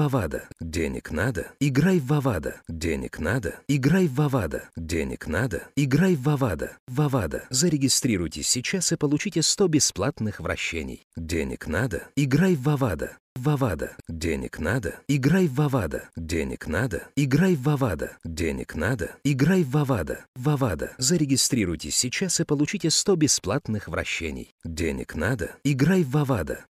Вавада, денег надо, играй в Вавада, денег надо, играй в Вавада, денег надо, играй в Вавада, Вавада. Зарегистрируйтесь сейчас и получите 100 бесплатных вращений. Денег надо, играй в Вавада. Вавада, денег надо, играй в Вавада, денег надо, играй в Вавада, денег надо, играй в Вавада, Вавада. Зарегистрируйтесь сейчас и получите 100 бесплатных вращений. Денег надо, играй в Вавада.